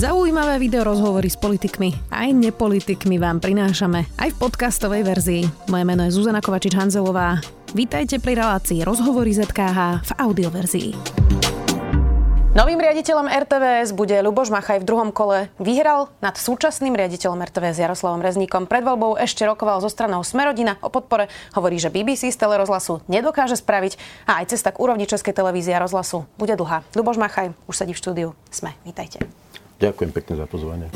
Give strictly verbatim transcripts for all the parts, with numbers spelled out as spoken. Zaujímavé video rozhovory s politikmi aj nepolitikmi vám prinášame aj v podcastovej verzii. Moje meno je Zuzana Kovačič-Hanzelová. Vítajte pri relácii Rozhovory zet ká há v audioverzii. Novým riaditeľom er té vé es bude Luboš Machaj v druhom kole. Vyhral nad súčasným riaditeľom er té vé es Jaroslavom Rezníkom. Pred voľbou ešte rokoval so stranou Smerodina o podpore. Hovorí, že bé bé cé z telerozhlasu nedokáže spraviť a aj cesta k úrovni Českej televízie a rozhlasu bude dlhá. Luboš Machaj už sedí v štúdiu. Sme, vítajte. Ďakujem pekne za pozvanie.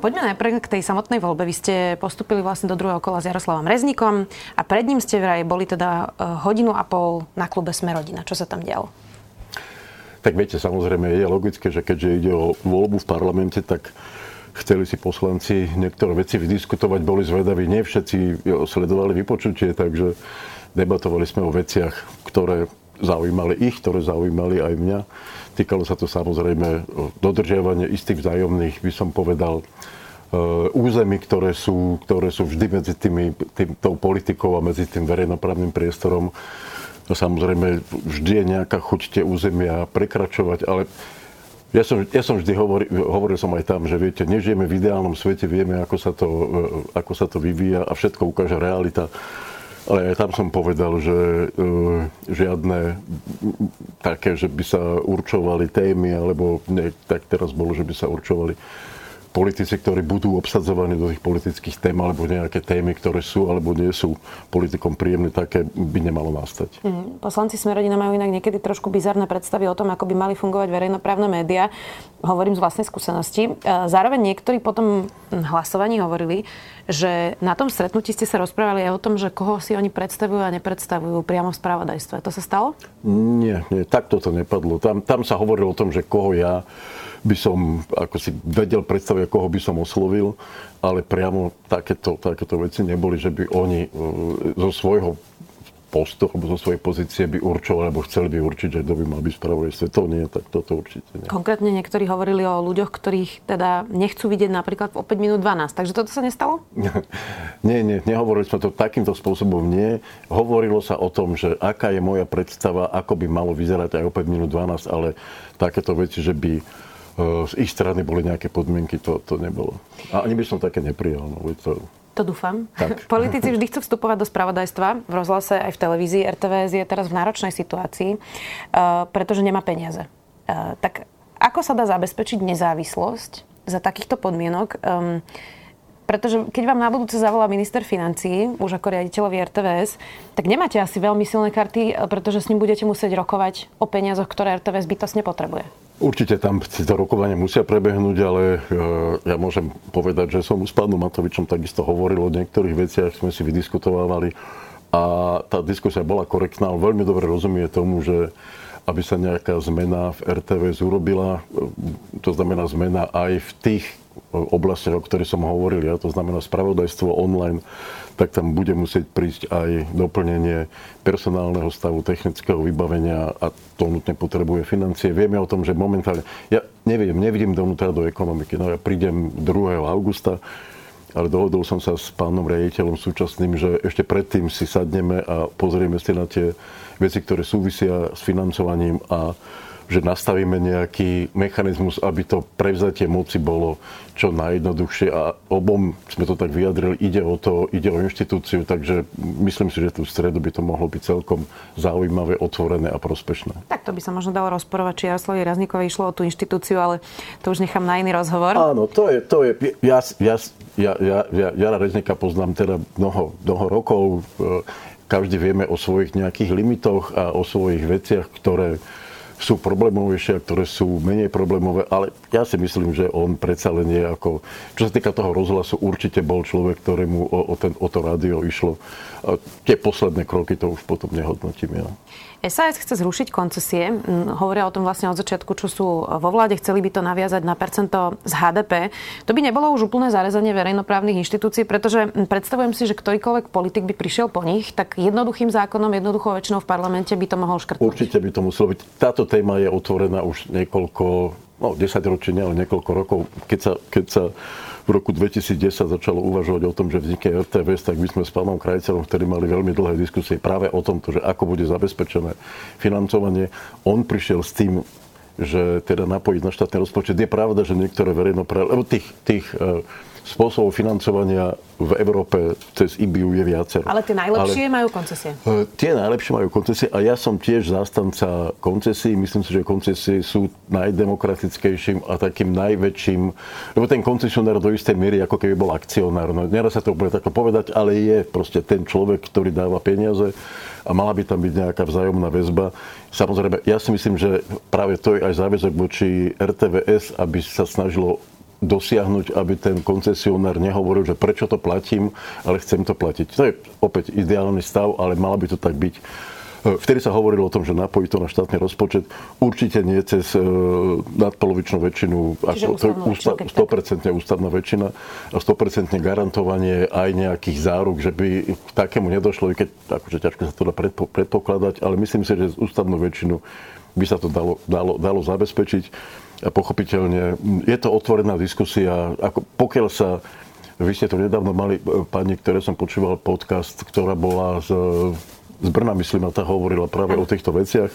Poďme najprv k tej samotnej voľbe. Vy ste postúpili vlastne do druhého kola s Jaroslavom Rezníkom a pred ním ste vraj boli teda hodinu a pol na klube Smerodina. Čo sa tam dialo? Tak viete, samozrejme je logické, že keďže ide o voľbu v parlamente, tak chceli si poslanci niektoré veci vydiskutovať, boli zvedaví, nie všetci sledovali vypočutie, takže debatovali sme o veciach, ktoré zaujímali ich, ktoré zaujímali aj mňa. Týkalo sa to samozrejme dodržiavania istých vzájomných, by som povedal, území, ktoré sú, ktoré sú vždy medzi tými, tým, tou politikou a medzi tým verejnoprávnym priestorom. A samozrejme vždy je nejaká chuť tie územia prekračovať, ale ja som, ja som vždy hovoril, hovoril som aj tam, že viete, nežijeme v ideálnom svete, vieme, ako sa to, ako sa to vyvíja a všetko ukáže realita. Ale aj tam som povedal, že uh, žiadne také, že by sa určovali témy, alebo nie, tak teraz bolo, že by sa určovali politici, ktorí budú obsadzovaní do tých politických tém, alebo nejaké témy, ktoré sú, alebo nie sú politikom príjemné, také by nemalo nastať. Mm, poslanci Smerodina majú inak niekedy trošku bizarné predstavy o tom, ako by mali fungovať verejnoprávne médiá. Hovorím z vlastnej skúsenosti. Zároveň niektorí potom hlasovaní hovorili, že na tom stretnutí ste sa rozprávali aj o tom, že koho si oni predstavujú a nepredstavujú priamo v spravodajstve. To sa stalo? Nie, nie, takto to nepadlo. Tam, tam sa hovorilo o tom, že koho ja by som, ako si vedel predstaviť, koho by som oslovil, ale priamo takéto, takéto veci neboli, že by oni zo svojho postu alebo zo svojej pozície by určovali, alebo chceli by určiť, že kto by mal byť v spravodajstve. To nie, tak toto určite nie. Konkrétne niektorí hovorili o ľuďoch, ktorých teda nechcú vidieť napríklad o päť minút dvanásť. Takže toto sa nestalo? nie, nie, nehovorili sme to takýmto spôsobom, nie. Hovorilo sa o tom, že aká je moja predstava, ako by malo vyzerať aj o päť minút dvanásť, ale takéto veci, že by z ich strany boli nejaké podmienky, to, to nebolo. A ani by som také neprijal. No, to... to dúfam. Tak. Politici vždy chcú vstupovať do spravodajstva v rozhlase aj v televízii. er té vé es je teraz v náročnej situácii, pretože nemá peniaze. Tak ako sa dá zabezpečiť nezávislosť za takýchto podmienok? Pretože keď vám na budúce zavolá minister financií, už ako riaditeľovi er té vé es, tak nemáte asi veľmi silné karty, pretože s ním budete musieť rokovať o peniazoch, ktoré er té vé es bytostne potrebuje. Určite tam to rokovanie musia prebehnúť, ale ja môžem povedať, že som s pánom Matovičom takisto hovoril o niektorých veciach, sme si vydiskutovali a tá diskusia bola korektná, ale veľmi dobre rozumie tomu, že aby sa nejaká zmena v er té vé es urobila, to znamená zmena aj v tých oblasti, o ktorých som hovoril, ja, to znamená spravodajstvo online, tak tam bude musieť prísť aj doplnenie personálneho stavu, technického vybavenia a to nutne potrebuje financie. Vieme o tom, že momentálne, ja neviem, nevidím dovnútra do ekonomiky, no ja prídem druhého augusta, ale dohodol som sa s pánom riaditeľom súčasným, že ešte predtým si sadneme a pozrieme si na tie veci, ktoré súvisia s financovaním a že nastavíme nejaký mechanizmus, aby to prevzatie moci bolo čo najjednoduchšie a obom sme to tak vyjadrili, ide o to, ide o inštitúciu, takže myslím si, že tu v stredu by to mohlo byť celkom zaujímavé, otvorené a prospešné. Tak to by sa možno dalo rozporovať, či Jaroslavovi Rezníkovi išlo o tú inštitúciu, ale to už nechám na iný rozhovor. Áno, to je, to je, ja, ja, ja, ja, ja Jara Rezníka poznám teda mnoho, mnoho rokov, každý vieme o svojich nejakých limitoch a o svojich veciach, ktoré sú problémovejšie, ktoré sú menej problémové, ale ja si myslím, že on predsa len je ako... Čo sa týka toho rozhlasu, určite bol človek, ktorému o, o, ten, o to rádio išlo. A tie posledné kroky to už potom nehodnotím ja. es a es chce zrušiť koncesie. Hovoria o tom vlastne od začiatku, čo sú vo vláde. Chceli by to naviazať na percento z há dé pé. To by nebolo už úplné zarezanie verejnoprávnych inštitúcií, pretože predstavujem si, že ktorýkoľvek politik by prišiel po nich, tak jednoduchým zákonom, jednoduchou väčšinou v parlamente by to mohol škrtnúť. Určite by to muselo byť. Táto téma je otvorená už niekoľko, no desaťročí, nie, ale niekoľko rokov. Keď sa, keď sa v roku dvetisícdesať začalo uvažovať o tom, že vznikne er té vé es, tak my sme s pánom Krajcerom, ktorí mali veľmi dlhé diskusie práve o tom, že ako bude zabezpečené financovanie. On prišiel s tým, že teda napojiť na štátny rozpočet. Je pravda, že niektoré verejnoprávne, lebo tých, tých spôsobov financovania v Európe cez é bé ú je viacero. Ale tie najlepšie Ale, majú koncesie. Tie najlepšie majú koncesie a ja som tiež zástanca koncesí. Myslím si, že koncesie sú najdemokratickejším a takým najväčším, lebo ten koncesionár do istej miery ako keby bol akcionár. No, neraz sa to úplne takto povedať, ale je proste ten človek, ktorý dáva peniaze a mala by tam byť nejaká vzájomná väzba. Samozrejme, ja si myslím, že práve to je aj záväzok voči er té vé es, aby sa snažilo dosiahnuť, aby ten koncesionár nehovoril, že prečo to platím, ale chcem to platiť. To je opäť ideálny stav, ale malo by to tak byť. Vtedy sa hovorilo o tom, že napojí to na štátny rozpočet. Určite nie cez nadpolovičnú väčšinu, ako ústav, sto percent ústavná väčšina a sto percent garantovanie aj nejakých záruk, že by k takému nedošlo, i keď akože ťažko sa to dá predpokladať, ale myslím si, že z ústavnú väčšinu by sa to dalo, dalo, dalo zabezpečiť. A pochopiteľne je to otvorená diskusia, ako pokiaľ sa, vy ste tu nedávno mali pani, ktoré som počúval podcast, ktorá bola z, z Brna, myslím, a tá hovorila práve o týchto veciach.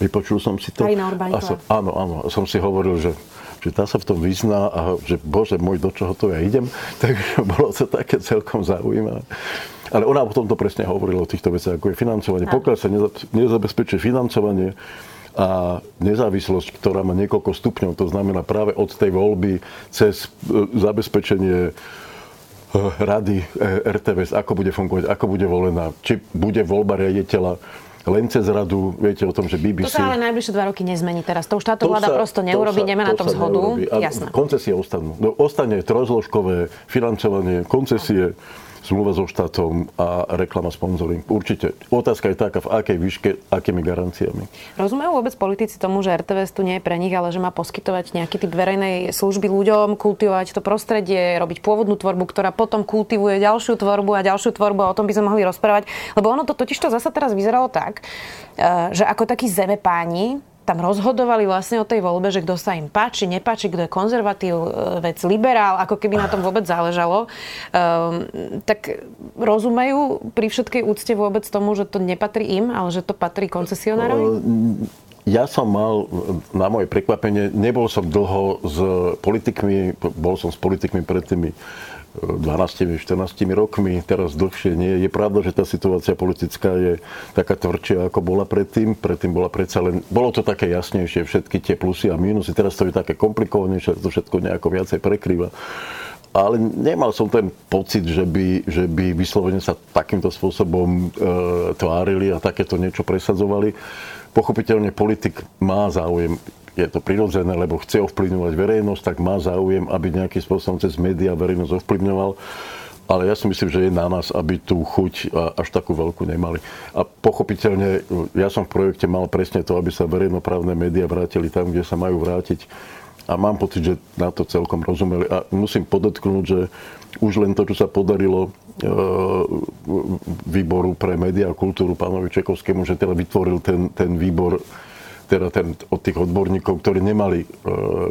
Vypočul som si to. Aj na Urbaniková. Áno, áno. A som si hovoril, že, že tá sa v tom vyzná a že bože môj, do čoho to ja idem. Takže bolo to také celkom zaujímavé. Ale ona o tomto presne hovorila o týchto veciach, ako je financovanie. Aj. Pokiaľ sa nezabezpečí financovanie, a nezávislosť, ktorá má niekoľko stupňov, to znamená práve od tej voľby cez zabezpečenie rady er té vé es, ako bude fungovať, ako bude volená, či bude voľba riaditeľa len cez radu, viete o tom, že bé bé cé... To sa ale najbližšie dva roky nezmení teraz. To už táto vláda sa, prosto neurobi, nemá to na tom to zhodu. Koncesie ostanú. No, ostane trojzložkové financovanie, koncesie, zmluva so štátom a reklama sponzoring. Určite. Otázka je taká, v akej výške, akými garanciami. Rozumejú vôbec politici tomu, že er té vé es tu nie je pre nich, ale že má poskytovať nejaký typ verejnej služby ľuďom, kultivovať to prostredie, robiť pôvodnú tvorbu, ktorá potom kultivuje ďalšiu tvorbu a ďalšiu tvorbu a o tom by sme mohli rozprávať. Lebo ono to totižto zasa teraz vyzeralo tak, že ako takí zebepáni tam rozhodovali vlastne o tej voľbe, že kto sa im páči, nepáči, kto je konzervatív, vec liberál, ako keby na tom vôbec záležalo. Um, tak rozumejú pri všetkej úcte vôbec tomu, že to nepatrí im, ale že to patrí koncesionárovi? Ja som mal, na moje prekvapenie, nebol som dlho s politikmi, bol som s politikmi pred tými dvanástimi štrnástimi rokmi, teraz dlhšie nie. Je pravda, že tá situácia politická je taká tvrdšia, ako bola predtým. Predtým bola predsa len... Bolo to také jasnejšie, všetky tie plusy a mínusy. Teraz to je také komplikovanejšie, to všetko nejako viacej prekrýva. Ale nemal som ten pocit, že by, že by vyslovene sa takýmto spôsobom e, tvárili a takéto niečo presadzovali. Pochopiteľne politik má záujem, je to prirodzené, lebo chce ovplyvňovať verejnosť, tak má záujem, aby nejakým spôsobom cez médiá verejnosť ovplyvňoval. Ale ja si myslím, že je na nás, aby tú chuť až takú veľkú nemali. A pochopiteľne, ja som v projekte mal presne to, aby sa verejnoprávne médiá vrátili tam, kde sa majú vrátiť. A mám pocit, že na to celkom rozumeli. A musím podotknúť, že už len to, čo sa podarilo výboru pre médiá a kultúru pánovi Čekovskému, že teda vytvoril ten, ten výbor teda ten, od tých odborníkov, ktorí nemali e,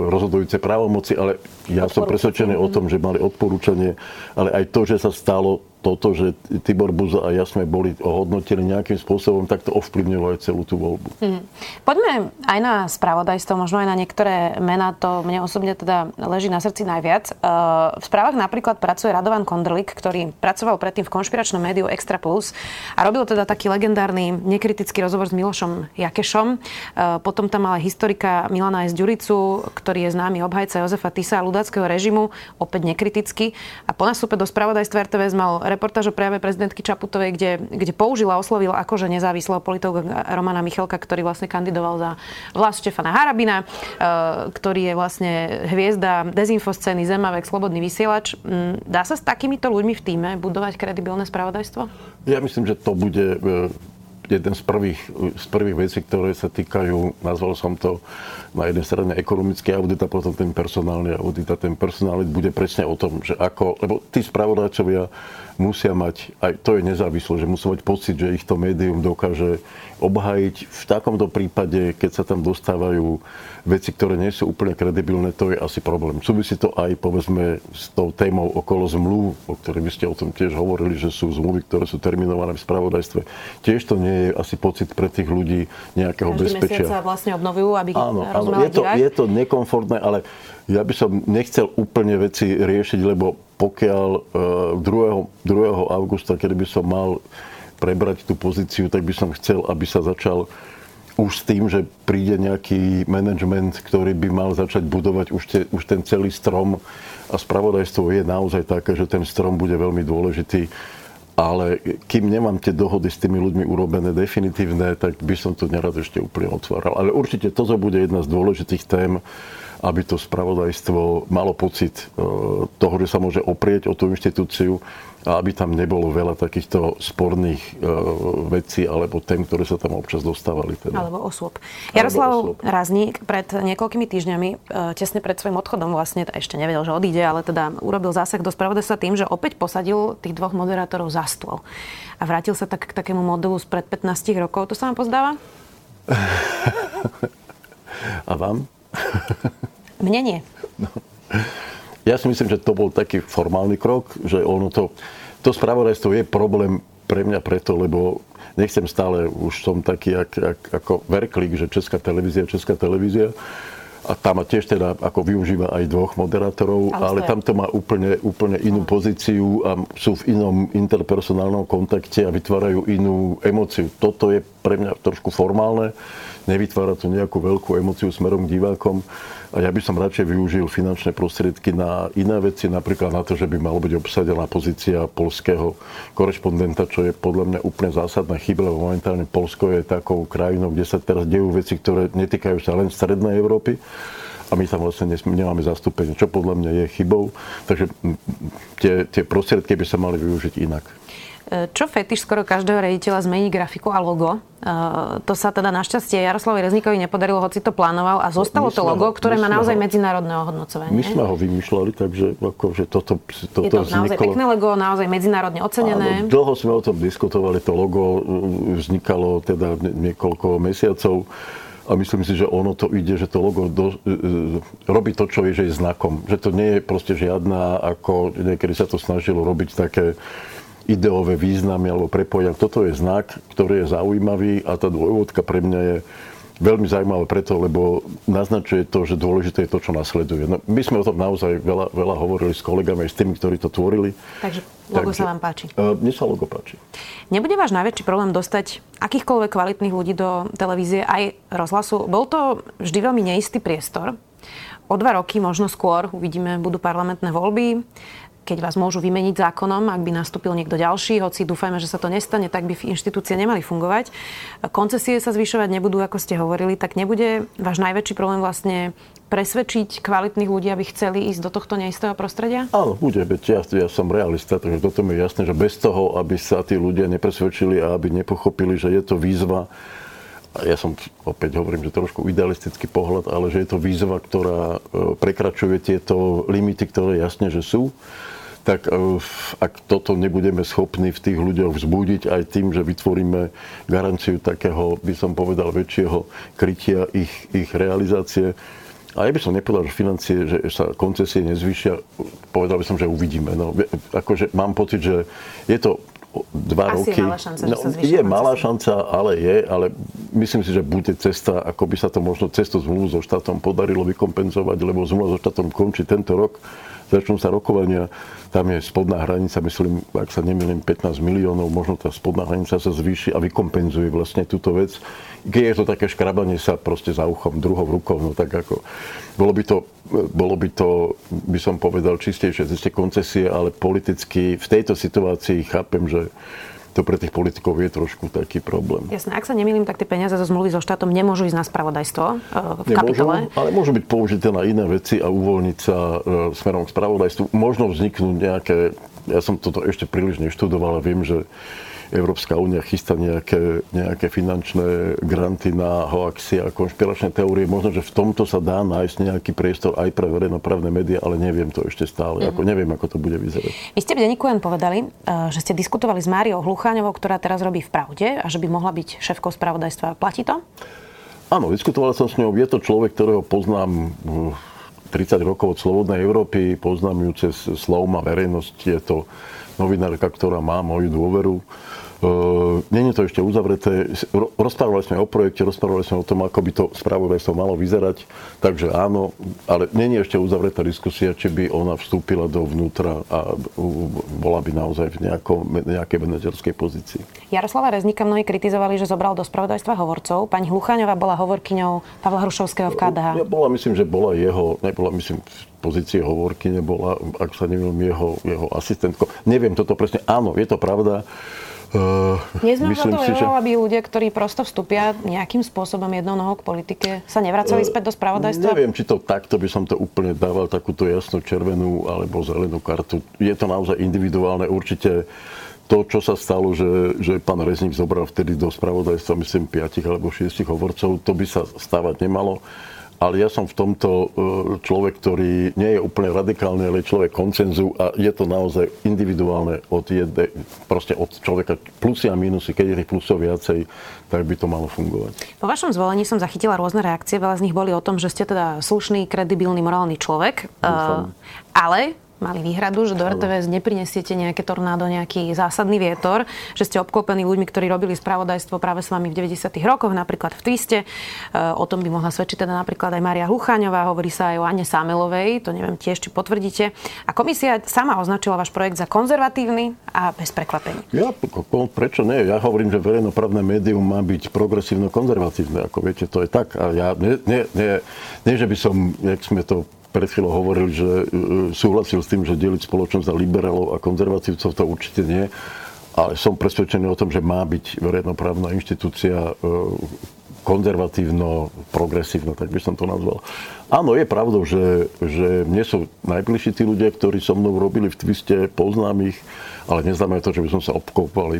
rozhodujúce právomoci, ale ja som presvedčený o tom, že mali odporúčanie, ale aj to, že sa stalo toto, že Tibor Buza a ja sme boli ohodnotení nejakým spôsobom, tak to ovplyvnilo aj celú tú voľbu. Hmm. Poďme aj na spravodajstvo, možno aj na niektoré mená, to mne osobne teda leží na srdci najviac. V správach napríklad pracuje Radovan Kondrlik, ktorý pracoval predtým v konšpiračnom médiu Extra Plus a robil teda taký legendárny, nekritický rozhovor s Milošom Jakešom. Potom tam ale historika Milana S. Ďuricu, ktorý je známy obhajca Jozefa Tisa a ľudáckeho režimu, opäť nekriticky. A po nástupe do spravodajstva er té vé es mal reportáž o prejave prezidentky Čaputovej, kde, kde použila, oslovila akože nezávislého politologa Romana Michalka, ktorý vlastne kandidoval za vlast Štefana Harabina, ktorý je vlastne hviezda dezinfoscény, Zemavek, Slobodný vysielač. Dá sa s takýmito ľuďmi v tíme budovať kredibilné spravodajstvo? Ja myslím, že to bude jeden z prvých, z prvých vecí, ktoré sa týkajú, nazval som to na jednej strane ekonomický audit a potom ten personálny audit. A ten personálny bude presne o tom, že ako, lebo tí spravodajcovia musia mať, aj to je nezávislé, že musia mať pocit, že ich to médium dokáže obhájiť. V takomto prípade, keď sa tam dostávajú veci, ktoré nie sú úplne kredibilné, to je asi problém. Súvisí to aj, povedzme, s tou témou okolo zmluv, o ktorej vy ste o tom tiež hovorili, že sú zmluvy, ktoré sú terminované v spravodajstve. Tiež to nie je asi pocit pre tých ľudí nejakého každý bezpečia. Každý mesiac sa vlastne obnovujú, aby áno, áno, je, to, je to nekomfortné, ale ja by som nechcel úplne veci riešiť, lebo pokiaľ druhého augusta, kedy by som mal prebrať tú pozíciu, tak by som chcel, aby sa začal už s tým, že príde nejaký management, ktorý by mal začať budovať už, te, už ten celý strom. A spravodajstvo je naozaj také, že ten strom bude veľmi dôležitý. Ale kým nemám tie dohody s tými ľuďmi urobené definitívne, tak by som to nerad ešte úplne otváral. Ale určite toto bude jedna z dôležitých tém, aby to spravodajstvo malo pocit toho, že sa môže oprieť o tú inštitúciu a aby tam nebolo veľa takýchto sporných vecí alebo tém, ktoré sa tam občas dostávali. Teda. Alebo osôb. Jaroslav Rezník pred niekoľkými týždňami, tesne pred svojím odchodom vlastne, ešte nevedel, že odíde, ale teda urobil zásah do spravodajstva tým, že opäť posadil tých dvoch moderátorov za stôl. A vrátil sa tak k takému modelu spred pätnástich rokov. To sa vám pozdáva? A vám? Mne nie. No. Ja si myslím, že to bol taký formálny krok, že ono to, to spravodajstvo je problém pre mňa preto, lebo nechcem stále, už som taký jak, jak, ako verklík, že Česká televízia, Česká televízia a tam tiež teda ako využíva aj dvoch moderátorov, ale, ale tam to má úplne, úplne inú pozíciu a sú v inom interpersonálnom kontakte a vytvárajú inú emóciu. Toto je pre mňa trošku formálne, nevytvára tu nejakú veľkú emóciu smerom k divákom. A ja by som radšej využil finančné prostriedky na iné veci, napríklad na to, že by malo byť obsadená pozícia poľského korešpondenta, čo je podľa mňa úplne zásadná chyba, lebo momentálne Poľsko je takou krajinou, kde sa teraz dejú veci, ktoré netýkajú sa len strednej Európy a my tam vlastne nemáme zastúpenie, čo podľa mňa je chybou. Takže tie, tie prostriedky by sa mali využiť inak. Čo fetiš skoro každého riaditeľa zmení grafiku a logo? Uh, to sa teda našťastie Jaroslavovi Rezníkovi nepodarilo, hoci to plánoval a zostalo to logo, ktoré má naozaj ho, medzinárodné ohodnocovanie. My sme ho vymýšľali, takže akože toto, toto je to vzniklo. Naozaj pekné logo, naozaj medzinárodne ocenené. Áno, dlho sme o tom diskutovali, to logo vznikalo teda niekoľko mesiacov. A myslím si, že ono to ide, že to logo do, robí to, čo je, že je znakom. Že to nie je proste žiadna, ako niekedy sa to snažilo robiť také ideové významy alebo prepojenia. Toto je znak, ktorý je zaujímavý a tá dôvodka pre mňa je veľmi zaujímavá preto, lebo naznačuje to, že dôležité je to, čo nasleduje. No, my sme o tom naozaj veľa, veľa hovorili s kolegami, s tými, ktorí to tvorili. Takže logo Takže, sa vám páči. Uh, mne sa logo páči. Nebude váš najväčší problém dostať akýchkoľvek kvalitných ľudí do televízie aj rozhlasu? Bol to vždy veľmi neistý priestor. O dva roky, možno skôr, uvidíme, budú parlamentné voľby. Keď vás môžu vymeniť zákonom, ak by nastúpil niekto ďalší, hoci dúfajme, že sa to nestane, tak by inštitúcie nemali fungovať. Koncesie sa zvyšovať nebudú, ako ste hovorili, tak nebude váš najväčší problém vlastne presvedčiť kvalitných ľudí, aby chceli ísť do tohto neistého prostredia? Áno, bude, veď ja, ja som realista, takže toto mi je jasné, že bez toho, aby sa tí ľudia nepresvedčili a aby nepochopili, že je to výzva, a ja som opäť hovorím, že trošku idealistický pohľad, ale že je to výzva, ktorá prekračuje tieto limity, ktoré jasne, že sú, tak ak toto nebudeme schopní v tých ľuďoch vzbudiť aj tým, že vytvoríme garanciu takého, by som povedal, väčšieho krytia ich, ich realizácie. A ja by som nepovedal, že financie, že sa koncesie nezvyšia, povedal by som, že uvidíme. No, akože mám pocit, že je to dva Asi roky. Je malá šanca, no, že sa zvýšia. Je malá šanca, ale je, ale myslím si, že bude cesta, ako by sa to možno cestu zmluvu so štátom podarilo vykompenzovať, lebo zmluva so štátom končí tento rok, začnú sa rokovania, tam je spodná hranica, myslím, ak sa nemýlim, pätnásť miliónov, možno tá spodná hranica sa zvýši a vykompenzuje vlastne túto vec. Keď je to také škrabanie sa proste za uchom, druhou rukou, no tak ako, bolo by to, bolo by to, by som povedal, čistejšie, ešte koncesie, ale politicky v tejto situácii chápem, že to pre tých politikov je trošku taký problém. Jasné, ak sa nemýlim, tak tie peniaze zo zmluvy so štátom nemôžu ísť na spravodajstvo v nemôžu, kapitole. Ale môžu byť použité na iné veci a uvoľniť sa smerom k spravodajstvu. Možno vzniknú nejaké, ja som toto ešte príliš neštudoval, viem, že Európska únia chystá nejaké, nejaké finančné granty na hoaxy a konšpiračné teórie. Možno, že v tomto sa dá nájsť nejaký priestor aj pre verejnoprávne médiá, ale neviem to ešte stále. Mm-hmm. Ako, neviem, ako to bude vyzerať. Vy ste v Denníku N povedali, že ste diskutovali s Máriou Hluchaňovou, ktorá teraz robí v Pravde a že by mohla byť šéfkou spravodajstva. Platí to? Áno, diskutoval som s ňou. Je to človek, ktorého poznám tridsať rokov od Slobodnej Európy. Poznám ju cez Slovma verejnosť. Je to novinárka, ktorá má moju dôveru. nie je to ešte uzavreté. Rozprávali sme o projekte, rozprávali sme o tom, ako by to spravodajstvo malo vyzerať. Takže áno, ale nie je ešte uzavretá diskusia, či by ona vstúpila dovnútra a bola by naozaj v nejako, nejakej manažerskej pozícii. Jaroslava Rezníka mnohí kritizovali, že zobral do spravodajstva hovorcov. Pani Hluchaňová bola hovorkyňou Pavla Hrušovského v K D H. Ja bola, myslím, že bola jeho, nebola, myslím, pozície hovorkyne bola, ak sa neviem, jeho, jeho asistentko. Neviem toto presne. Áno, je to pravda. Uh, Neznamená to si, že... aby ľudia, ktorí prosto vstúpia nejakým spôsobom jednou nohou k politike, sa nevracali uh, späť do spravodajstva? Neviem, či to takto by som to úplne dával, takúto jasnú červenú alebo zelenú kartu. Je to naozaj individuálne. Určite to, čo sa stalo, že, že pán Rezník zobral vtedy do spravodajstva, myslím, piatich alebo šiestich hovorcov, to by sa stávať nemalo. Ale ja som v tomto človek, ktorý nie je úplne radikálny, ale je človek koncenzu a je to naozaj individuálne od jednej, proste od človeka plusy a minusy, keď je plusov viacej, tak by to malo fungovať. Po vašom zvolení som zachytila rôzne reakcie, veľa z nich boli o tom, že ste teda slušný, kredibilný, morálny človek, uh, ale mali výhradu, že do R T V S neprinesiete nejaké tornádo, nejaký zásadný vietor, že ste obklopení ľuďmi, ktorí robili spravodajstvo práve s vami v deväťdesiatych rokoch, napríklad v Twiste. O tom by mohla svedčiť teda napríklad aj Mária Hluchaňová, hovorí sa aj o Anne Sámelovej, to neviem tiež, či potvrdíte. A komisia sama označila váš projekt za konzervatívny a bez prekvapení. Ja, prečo nie? Ja hovorím, že verejnoprávne médium má byť progresívno-konzervatívne, ako viete, to je tak. A ja nie, nie, nie, nie že by som, jak sme to pred chvíľou hovoril, že súhlasil s tým, že deliť spoločnosť na liberálov a konzervatívcov, to určite nie. Ale som presvedčený o tom, že má byť verejnoprávna inštitúcia konzervatívno, progresívno, tak by som to nazval. Áno, je pravdou, že, že mne sú najbližší tí ľudia, ktorí so mnou robili v Twiste, poznám ich, ale neznamená to, že by som sa obkopal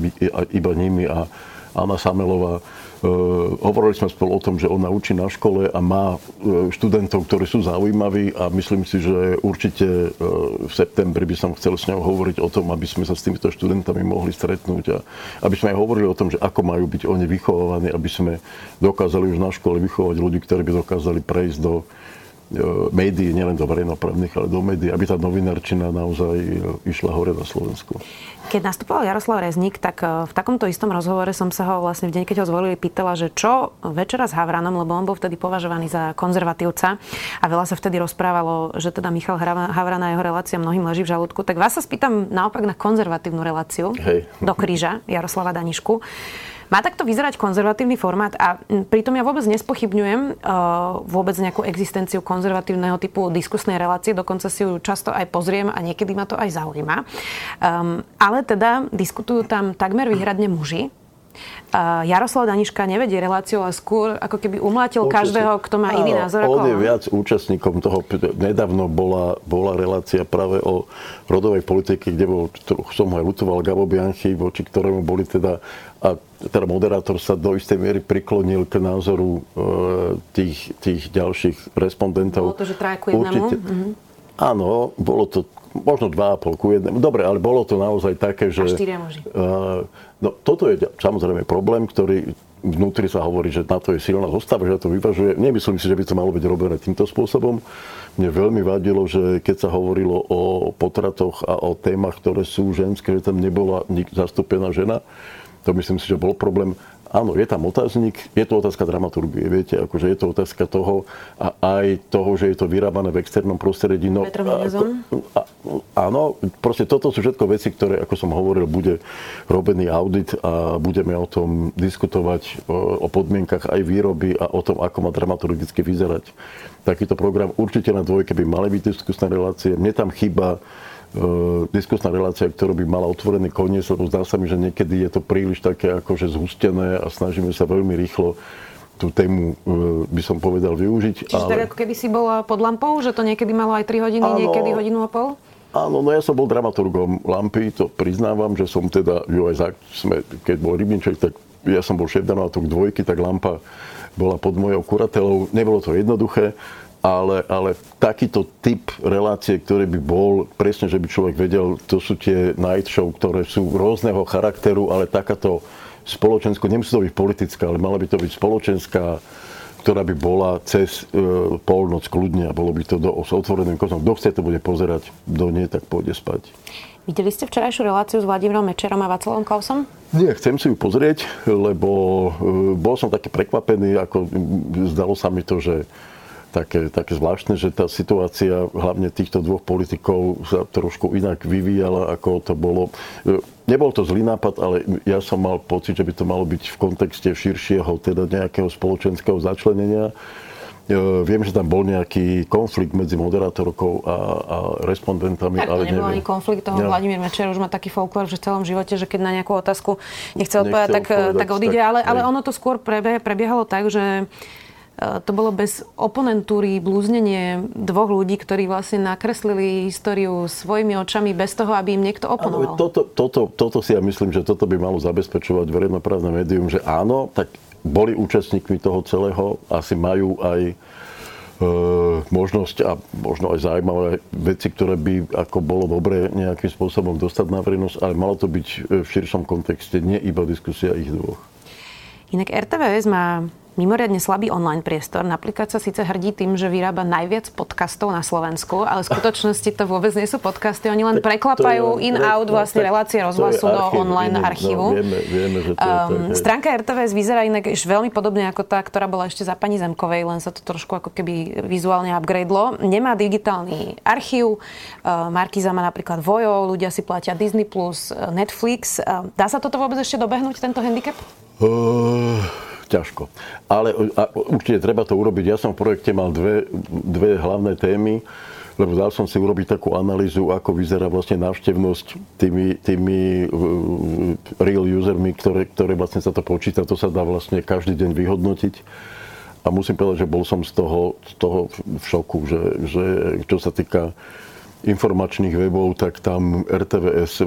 iba nimi. A Anna Sámelová, Uh, hovorili sme spolu o tom, že ona učí na škole a má uh, študentov, ktorí sú zaujímaví a myslím si, že určite uh, v septembri by som chcel s ňou hovoriť o tom, aby sme sa s týmito študentami mohli stretnúť a aby sme aj hovorili o tom, že ako majú byť oni vychovávaní, aby sme dokázali už na škole vychovať ľudí, ktorí by dokázali prejsť do médií, nielen do verejnoprávnych, ale do médií, aby tá novinárčina naozaj išla hore na Slovensku. Keď nastupoval Jaroslav Rezník, tak v takomto istom rozhovore som sa ho vlastne v deň, keď ho zvolili, pýtala, že čo večera s Havranom, lebo on bol vtedy považovaný za konzervatívca a veľa sa vtedy rozprávalo, že teda Michal Havran a jeho relácia mnohým leží v žalúdku, tak vás sa spýtam naopak na konzervatívnu reláciu. Hej. Do kríža Jaroslava Danišku. Má takto vyzerať konzervatívny formát a pritom ja vôbec nespochybňujem uh, vôbec nejakú existenciu konzervatívneho typu diskusnej relácie, dokonca si ju často aj pozriem a niekedy ma to aj zaujíma. Um, ale teda diskutujú tam takmer výhradne muži. Uh, Jaroslav Daniška nevedie reláciu, ale skôr ako keby umlátil každého, kto má iný názor. On je viac účastníkom toho. Nedávno bola, bola relácia práve o rodovej politike, kde bol, som ho aj ľutoval, Gabo Bianchi, voči ktorému boli teda a teda moderátor sa do istej miery priklonil k názoru e, tých, tých ďalších respondentov. Bolo to, že trajku jednému? Mhm. Áno, bolo to možno dva a pol ku jednému. Dobre, ale bolo to naozaj také, že... A štyria muži. E, no, toto je samozrejme problém, ktorý vnútri sa hovorí, že na to je silná zostava, že to vyvažuje. Nemyslím si, že by to malo byť robené týmto spôsobom. Mne veľmi vadilo, že keď sa hovorilo o potratoch a o témach, ktoré sú ženské, že tam nebola nik- zastúpená žena. To myslím si, že bol problém. Áno, je tam otáznik, je to otázka dramaturgie, viete, akože je to otázka toho a aj toho, že je to vyrábané v externom prostredí. No, Petrovnezom? Áno, proste toto sú všetko veci, ktoré, ako som hovoril, bude robený audit a budeme o tom diskutovať, o, o podmienkach aj výroby a o tom, ako má dramaturgicky vyzerať takýto program. Určite na dvojke by mali byť diskusné relácie. Mne tam chýba diskusná relácia, ktorá by mala otvorený koniec, lebo zdá sa mi, že niekedy je to príliš také akože zhustené a snažíme sa veľmi rýchlo tú tému, by som povedal, využiť. Čiže ale... tak ako keby si bola pod lampou, že to niekedy malo aj tri hodiny, áno, niekedy hodinu a pol? Áno, no ja som bol dramaturgom lampy, to priznávam, že som teda, jo aj za, sme, keď bol Rybníček, tak ja som bol šéf dramaturg dvojky, tak lampa bola pod mojou kuratelou, nebolo to jednoduché. Ale, ale takýto typ relácie, ktorý by bol, presne, že by človek vedel, to sú tie night show, ktoré sú rôzneho charakteru, ale takáto spoločenská, nemusí to byť politická, ale mala by to byť spoločenská, ktorá by bola cez e, polnoc kľudne a bolo by to do, s otvoreným koncom. Kto chce, to bude pozerať, kto nie, tak pôjde spať. Videli ste včerajšiu reláciu s Vladimírom Mečiarom a Václavom Klausom? Nie, chcem si ju pozrieť, lebo bol som taký prekvapený, ako zdalo sa mi to, že také, také zvláštne, že tá situácia hlavne týchto dvoch politikov sa trošku inak vyvíjala, ako to bolo. Nebol to zlý nápad, ale ja som mal pocit, že by to malo byť v kontexte širšieho, teda nejakého spoločenského začlenenia. Viem, že tam bol nejaký konflikt medzi moderátorkou a, a respondentami, tak, ale neviem. Tak to nebol ani konflikt, toho ja. Vladimír Mečiar už má taký folklór, že v celom živote, že keď na nejakú otázku nechce odpovedať, tak, tak odíde. Tak, ale, ale ono to skôr prebie, prebiehalo tak, že to bolo bez oponentúry, blúznenie dvoch ľudí, ktorí vlastne nakreslili históriu svojimi očami bez toho, aby im niekto oponoval. Toto, toto, toto si ja myslím, že toto by malo zabezpečovať verejnoprávne médium, že áno, tak boli účastníkmi toho celého, asi majú aj e, možnosť a možno aj zaujímavé veci, ktoré by ako bolo dobre nejakým spôsobom dostať na verejnosť, ale malo to byť v širšom kontexte, nie iba diskusia ich dvoch. Inak er té vé es má mimoriadne slabý online priestor. Napríklad sa síce hrdí tým, že vyrába najviac podcastov na Slovensku, ale v skutočnosti to vôbec nie sú podcasty. Oni len preklapajú in-out vlastne relácie rozhlasu do online archívu. Stránka er té vé es vyzerá inak veľmi podobne ako tá, ktorá bola ešte za pani Zemkovej, len sa to trošku ako keby vizuálne upgradelo. Nemá digitálny archív. Markíza má napríklad Voyo, ľudia si platia Disney Plus, Netflix. Dá sa toto vôbec ešte dobehnúť, tento handicap? Ťažko. Ale určite treba to urobiť. Ja som v projekte mal dve, dve hlavné témy, lebo dal som si urobiť takú analýzu, ako vyzerá vlastne návštevnosť tými, tými real usermi, ktoré, ktoré vlastne sa to počíta. To sa dá vlastne každý deň vyhodnotiť. A musím povedať, že bol som z toho, z toho v šoku, že, že čo sa týka informačných webov, tak tam er té vé es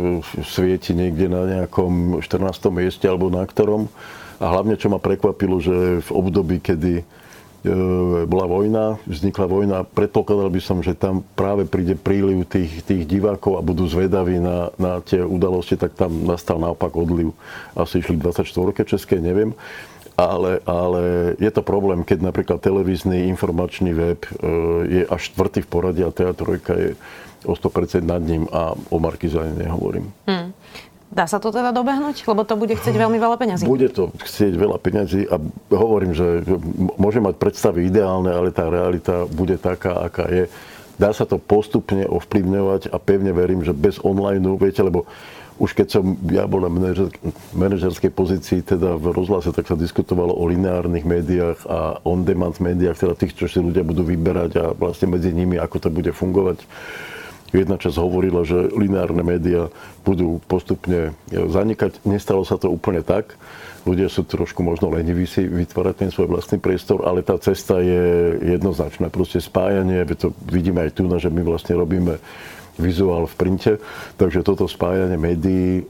svieti niekde na nejakom štrnástom mieste alebo na ktorom. A hlavne, čo ma prekvapilo, že v období, kedy e, bola vojna, vznikla vojna, predpokladal by som, že tam práve príde príliv tých, tých divákov a budú zvedaví na, na tie udalosti, tak tam nastal naopak odliv. Asi išli dvadsaťštvorke české, neviem. Ale, ale je to problém, keď napríklad televízny informačný web e, je až štvrtý v poradí a té á tri je o sto percent nad ním a o Markíze nehovorím. Hmm. Dá sa to teda dobehnúť? Lebo to bude chcieť veľmi veľa peňazí. Bude to chcieť veľa peňazí a hovorím, že môže mať predstavy ideálne, ale tá realita bude taká, aká je. Dá sa to postupne ovplyvňovať a pevne verím, že bez online, viete, lebo už keď som ja bol na manažerskej pozícii, teda v rozhlase, tak sa diskutovalo o lineárnych médiách a on-demand médiách, teda tých, čo si ľudia budú vyberať a vlastne medzi nimi, ako to bude fungovať. Jedna časť hovorila, že lineárne médiá budú postupne zanikať. Nestalo sa to úplne tak. Ľudia sú trošku možno leniví si vytvárať ten svoj vlastný priestor, ale tá cesta je jednoznačná. Proste spájanie, to vidíme aj tu, že my vlastne robíme vizuál v printe, takže toto spájanie médií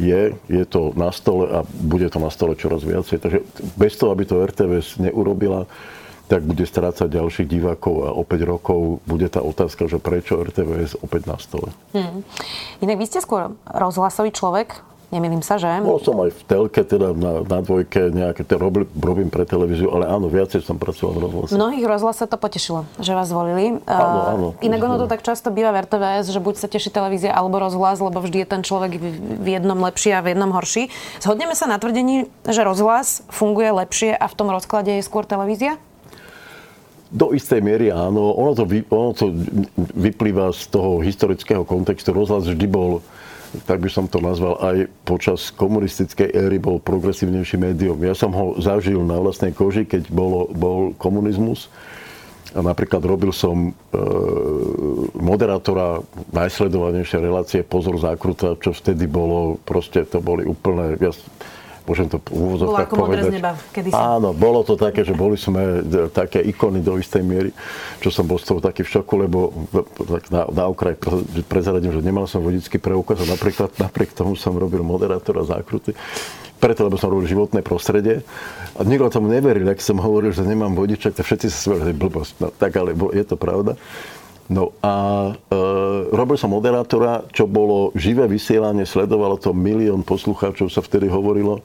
je, je to na stole a bude to na stole čoraz viacej. Takže bez toho, aby to er té vé es neurobila, tak bude strácať ďalších divákov a o päť rokov bude tá otázka, že prečo er té vé es opäť na stole. Hmm. Inak vy ste skôr rozhlasový človek, nemýlim sa, že? Bol som aj v telke, teda na, na dvojke, nejaké, te rob, robím pre televíziu, ale áno, viacej som pracoval v rozhlase. Mnohých rozhlase to potešilo, že vás zvolili. Áno, áno. Inak ono to tak často býva v er té vé es, že buď sa teší televízia alebo rozhlas, lebo vždy je ten človek v jednom lepší a v jednom horší. Zhodneme sa na tvrdení, že rozhlas funguje lepšie a v tom rozklade je skôr televízia? Do istej miery áno. Ono to, vy, ono to vyplýva z toho historického kontextu. Rozhlas vždy bol, tak by som to nazval, aj počas komunistickej éry bol progresívnejší médium. Ja som ho zažil na vlastnej koži, keď bolo, bol komunizmus. A napríklad robil som e, moderátora najsledovanejšej relácie Pozor zákruta, čo vtedy bolo, proste to boli úplne... Ja, Môžem to v úvodzovkách povedať. Neba, Áno, bolo to také, že boli sme také ikony do istej miery, čo som bol z toho taký v šoku, lebo tak na, na okraj prezradím, že nemal som vodičský preukaz a napríklad napriek tomu som robil moderátora zákruty. Preto, lebo som robil životné prostredie. A nikto tomu neveril, ak som hovoril, že nemám vodičak, tak všetci sa smiali, že blbosť. No, tak ale je to pravda. No a e, robil som moderátora, čo bolo živé vysielanie, sledovalo to milión poslucháčov, sa vtedy hovorilo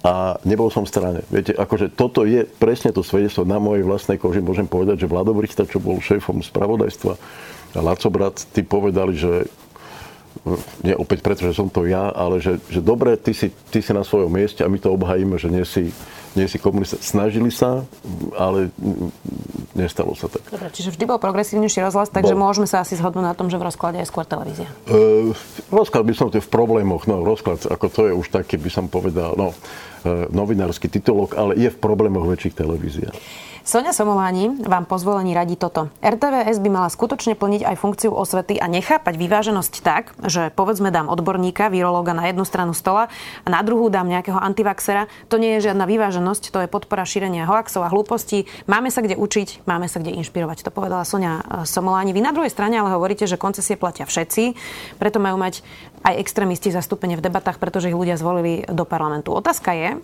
a nebol som v strane. Viete, akože toto je presne to svedectvo na mojej vlastnej koži. Môžem povedať, že Vlado Brichta, čo bol šéfom spravodajstva a Laco Brat, tí povedali, že nie opäť preto, že som to ja, ale že, že dobre, ty si, ty si na svojom mieste a my to obhajíme, že nie si, nie si komunista. Snažili sa, ale nestalo sa tak. Dobre, čiže vždy bol progresívnejší rozhlas, takže bol. Môžeme sa asi zhodnúť na tom, že v rozklade je skôr televízia. E, rozklad by som to v problémoch, no rozklad, ako to je už taký, by som povedal, no novinársky titulok, ale je v problémoch väčších televízia. Soňa Somoláni vám po zvolení radí toto. er té vé es by mala skutočne plniť aj funkciu osvety a nechápať vyváženosť tak, že povedzme dám odborníka, virológa na jednu stranu stola a na druhú dám nejakého antivaxera. To nie je žiadna vyváženosť, to je podpora šírenia hoaxov a hlúpostí. Máme sa kde učiť, máme sa kde inšpirovať. To povedala Soňa Somoláni. Vy na druhej strane ale hovoríte, že koncesie platia všetci, preto majú mať aj extrémisti zastúpenie v debatách, pretože ich ľudia zvolili do parlamentu. Otázka je,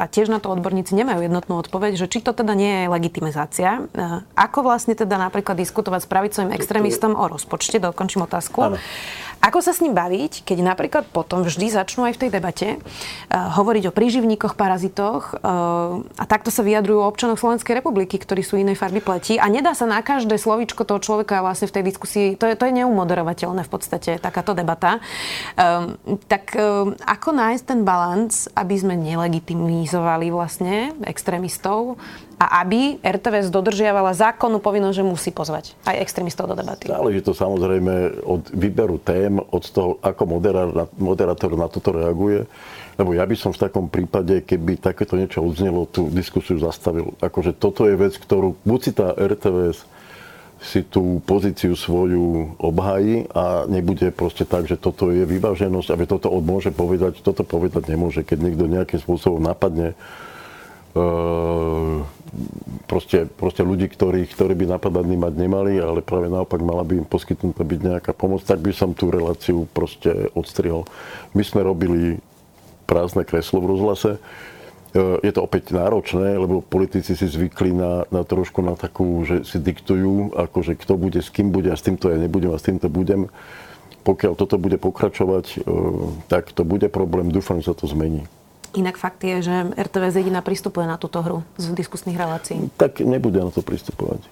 a tiež na to odborníci nemajú jednotnú odpoveď, že či to teda nie je legitimizácia. Ako vlastne teda napríklad diskutovať s pravicovým extrémistom o rozpočte? Dokončím otázku. Áno. Ako sa s ním baviť, keď napríklad potom vždy začnú aj v tej debate hovoriť o príživníkoch, parazitoch a takto sa vyjadrujú občanov Slovenskej republiky, ktorí sú inej farby pleti a nedá sa na každé slovíčko toho človeka vlastne v tej diskusii, to je, to je neumoderovateľné v podstate takáto debata. Tak ako nájsť ten balans, aby sme nelegitimizovali vlastne extrémistov a aby er té vé es dodržiavala zákonnú povinnosť, že musí pozvať aj extrémistov do debaty? Záleží to samozrejme od výberu tém, od toho, ako moderátor na toto reaguje. Lebo ja by som v takom prípade, keby takéto niečo odznelo, tú diskusiu zastavil. Akože toto je vec, ktorú buď si tá er té vé es si tú pozíciu svoju obhájí a nebude proste tak, že toto je vyváženosť a toto môže povedať, toto povedať nemôže. Keď niekto nejakým spôsobom napadne uh, proste, proste ľudí, ktorí, ktorí by napadaní mať nemali, ale práve naopak mala by im poskytnutá byť nejaká pomoc, tak by som tú reláciu proste odstrihol. My sme robili prázdne kreslo v rozhlase. Je to opäť náročné, lebo politici si zvykli na, na trošku na takú, že si diktujú, akože kto bude, s kým bude a s týmto ja nebudem a s týmto budem. Pokiaľ toto bude pokračovať, tak to bude problém. Dúfam, že sa to zmení. Inak fakt je, že er té vé es jediná pristupuje na túto hru z diskusných relácií. Tak nebude na to pristupovať.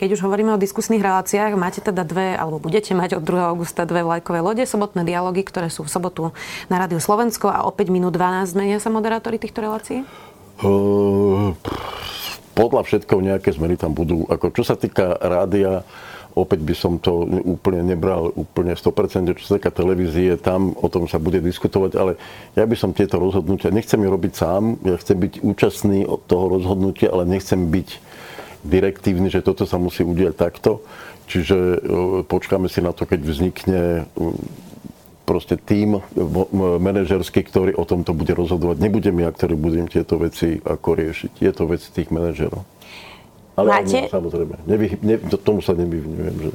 Keď už hovoríme o diskusných reláciách, máte teda dve, alebo budete mať od druhého augusta dve vlajkové lode, sobotné dialógy, ktoré sú v sobotu na Rádiu Slovensko a o päť minút dvanásť zmenia sa moderátori týchto relácií? Uh, podľa všetkého nejaké zmeny tam budú. Ako, čo sa týka rádia, opäť by som to úplne nebral úplne sto percent, čo sa týka televízie, tam o tom sa bude diskutovať, ale ja by som tieto rozhodnutia, nechcem ju robiť sám, ja chcem byť účastný od toho rozhodnutia, ale nechcem byť direktívny, že toto sa musí udiať takto, čiže počkáme si na to, keď vznikne proste tím manažerský, ktorý o tomto bude rozhodovať. Nebudem ja, ktorý budem tieto veci ako riešiť, je to vec tých manažerov. Ale máte... Aj, samozrejme, nevy, ne, tomu sa nevyvňujem. Že...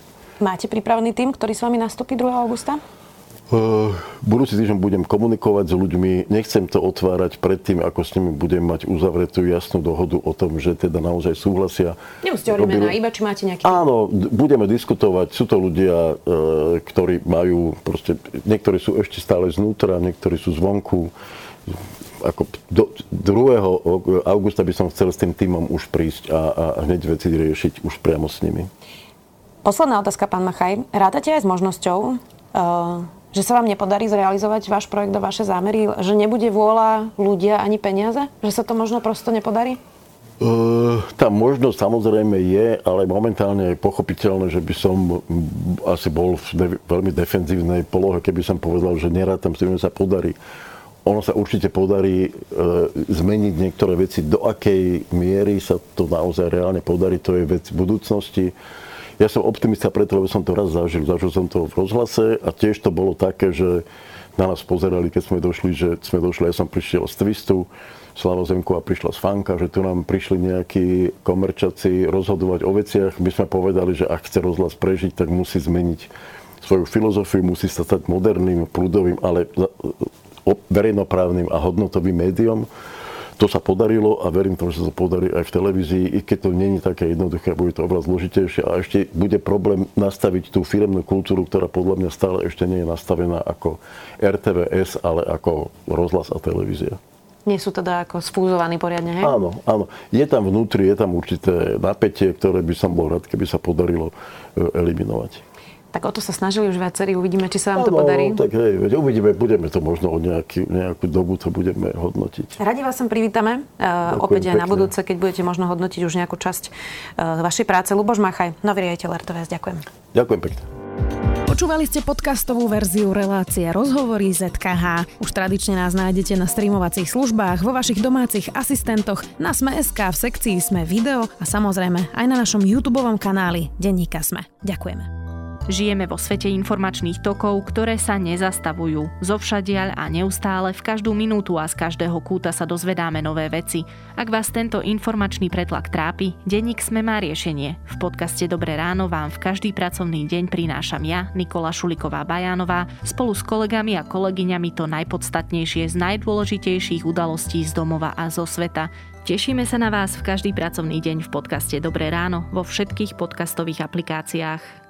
Máte pripravený tým, ktorý s vami nastúpi druhého augusta? Uh, budúci týždeň budem komunikovať s ľuďmi. Nechcem to otvárať predtým, ako s nimi budem mať uzavretú jasnú dohodu o tom, že teda naozaj súhlasia. Nemusíte o mená, iba či máte nejaký... Áno, budeme diskutovať. Sú to ľudia, uh, ktorí majú proste... Niektorí sú ešte stále znútra, niektorí sú zvonku. Ako do druhého augusta by som chcel s tým tímom už prísť a, a hneď veci riešiť už priamo s nimi. Posledná otázka, pán Machaj. Rátate aj s možnosťou, uh, že sa vám nepodarí zrealizovať váš projekt a vaše zámery? Že nebude vôľa, ľudia ani peniaze? Že sa to možno prosto nepodarí? Uh, tá možnosť samozrejme je, ale momentálne je pochopiteľné, že by som asi bol v de- veľmi defenzívnej polohe, keby som povedal, že nerátam s tým, že sa podarí. Ono sa určite podarí e, zmeniť niektoré veci. Do akej miery sa to naozaj reálne podarí, to je vec budúcnosti. Ja som optimista preto, lebo som to raz zažil. Zažil som to v rozhlase a tiež to bolo také, že na nás pozerali, keď sme došli, že sme došli, ja som prišiel z Twistu, Sláva Zemková prišla z Fanka, že tu nám prišli nejakí komerčaci rozhodovať o veciach. My sme povedali, že ak chce rozhlas prežiť, tak musí zmeniť svoju filozofiu, musí sa stať moderným, prúdovým, ale... verejnoprávnym a hodnotovým médiom. To sa podarilo a verím tomu, že sa to podarí aj v televízii, i keď to nie je také jednoduché, bude to oveľa zložitejšie a ešte bude problém nastaviť tú firemnú kultúru, ktorá podľa mňa stále ešte nie je nastavená ako er té vé es, ale ako rozhlas a televízia. Nie sú teda ako sfúzovaní poriadne, hej? Áno, áno. Je tam vnútri, je tam určité napätie, ktoré by som bol rád, keby sa podarilo eliminovať. Tak o to sa snažili už viacerí, uvidíme, či sa vám ano, to podarí. No, tak hej, uvidíme, budeme to možno o nejaký, nejakú dobu to budeme hodnotiť. Radi vás sem privítame, uh, opäť aj na budúce, keď budete možno hodnotiť už nejakú časť uh, vašej práce. Luboš Machaj, nový riaditeľ er té vé es, ďakujem. Ďakujem pekne. Počúvali ste podcastovú verziu relácie Rozhovory zet ká há. Už tradične nás nájdete na streamovacích službách, vo vašich domácich asistentoch, na Sme bodka es ká, v sekcii Sme video a samozrejme aj na našom YouTubeovom kanáli Denníka Sme. Ďakujeme. Žijeme vo svete informačných tokov, ktoré sa nezastavujú. Zovšadiaľ a neustále, v každú minútu a z každého kúta sa dozvedáme nové veci. Ak vás tento informačný pretlak trápi, Denník Sme má riešenie. V podcaste Dobré ráno vám v každý pracovný deň prinášam ja, Nikola Šuliková-Bajánová, spolu s kolegami a kolegyňami to najpodstatnejšie z najdôležitejších udalostí z domova a zo sveta. Tešíme sa na vás v každý pracovný deň v podcaste Dobré ráno vo všetkých podcastových aplikáciách.